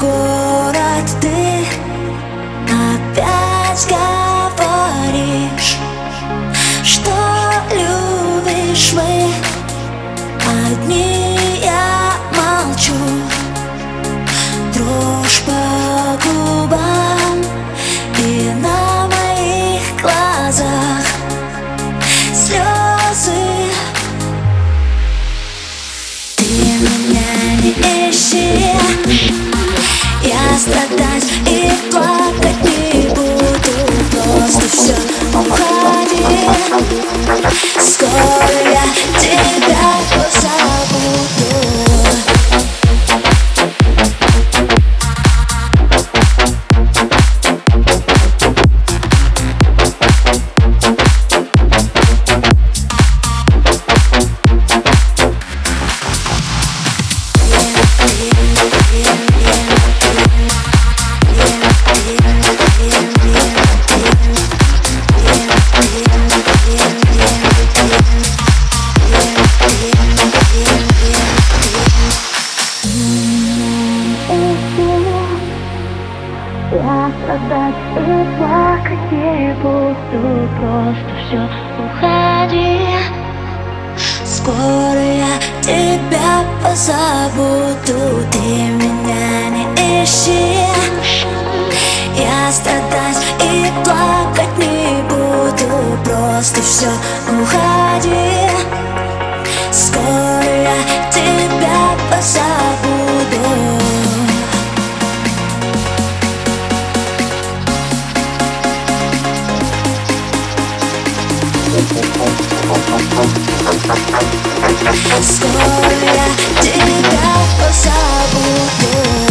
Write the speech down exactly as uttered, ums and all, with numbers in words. город, ты опять говоришь, что любишь, мы одни, я молчу. Дрожь по губам и на моих глазах слезы. Ты меня не ищи, я страдать и плакать не буду, просто все уходи. Скоро я тебя позабуду. Я страдать и плакать не буду, просто все уходи. Скоро я тебя позабуду. Ты меня не ищи, я страдать и плакать не буду, просто все уходи. Скоро я тебя позабуду. Скоро я тебя позабуду.